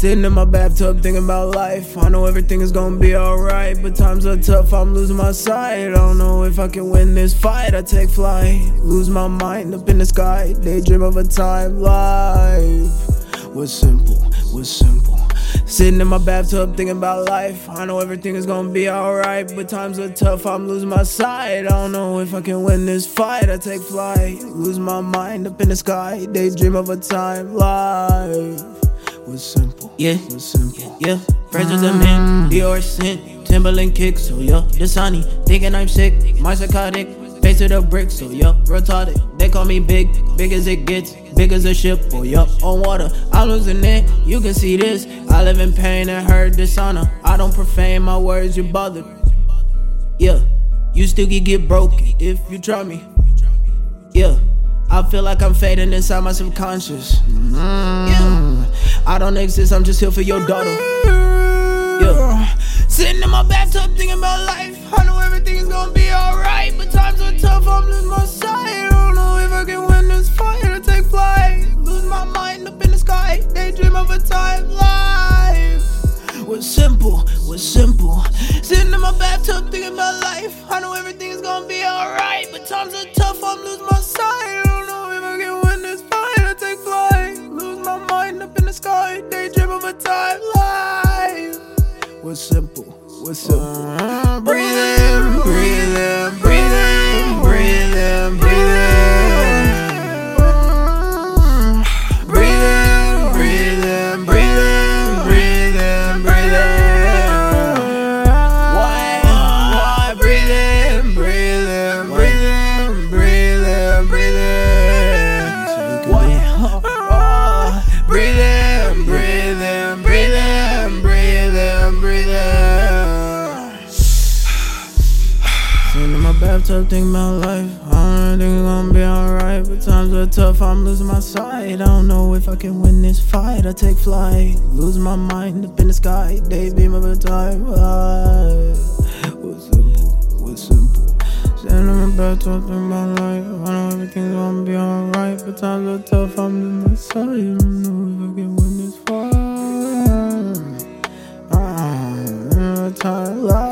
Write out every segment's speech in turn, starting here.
Sitting in my bathtub thinking about life. I know everything is gonna be alright, but times are tough, I'm losing my sight. I don't know if I can win this fight. I take flight, lose my mind up in the sky. Daydream of a time life was simple, was simple. Sitting in my bathtub thinking about life. I know everything is gonna be alright, but times are tough, I'm losing my sight. I don't know if I can win this fight. I take flight, lose my mind up in the sky. Daydream of a time life was simple, yeah, was simple, yeah, yeah. Friends with a mint, Dior scent, Timbaland kick, so yo, Dasani. Thinking I'm sick, my psychotic, face of the brick, so yo, retarded. They call me big, big as it gets, big as a ship, oh yo, on water. I'm losing it, you can see this. I live in pain and hurt, dishonor. I don't profane my words, you bothered. Yeah, you still can get broken if you try me. Yeah, I feel like I'm fading inside my subconscious. Yeah. I don't exist, I'm just here for your daughter. Yeah. Sitting in my bathtub thinking about life. I know everything is gonna be alright, but times are tough, I'm losing my sight. I don't know if I can win this fight. I take flight, lose my mind up in the sky. Daydream of a time life was simple, was simple. Sitting in my bathtub thinking about life. I know everything is gonna be alright, but times are tough, I'm losing my sight. I don't know if I can win this fight. I take flight, lose my mind up in the sky. Daydream of a time life was simple, was simple. Breathe in, breathe in, breathe in, breathe in, breathe in. Breathe in, breathe in, breathe in, breathe in, breathe in. Why? Breathe in, breathe in, breathe in, breathe in, breathe in. Why? Breathe in, breathe in, breathe in, breathe in, breathe in. Sitting in my bathtub thinking about life. I don't think it's gonna be alright, but times are tough, I'm losing my sight. I don't know if I can win this fight. I take flight, lose my mind up in the sky. Daydream of a time life was simple, was simple. Sitting in my bathtub thinking about life. I know everything's gonna be alright, but times are tough, I'm losing my sight. I don't know if I can win this fight. I'm time life.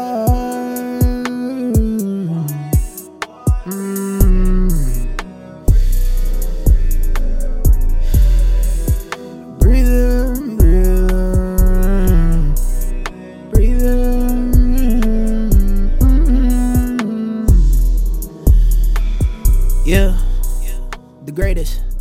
Yeah, the greatest.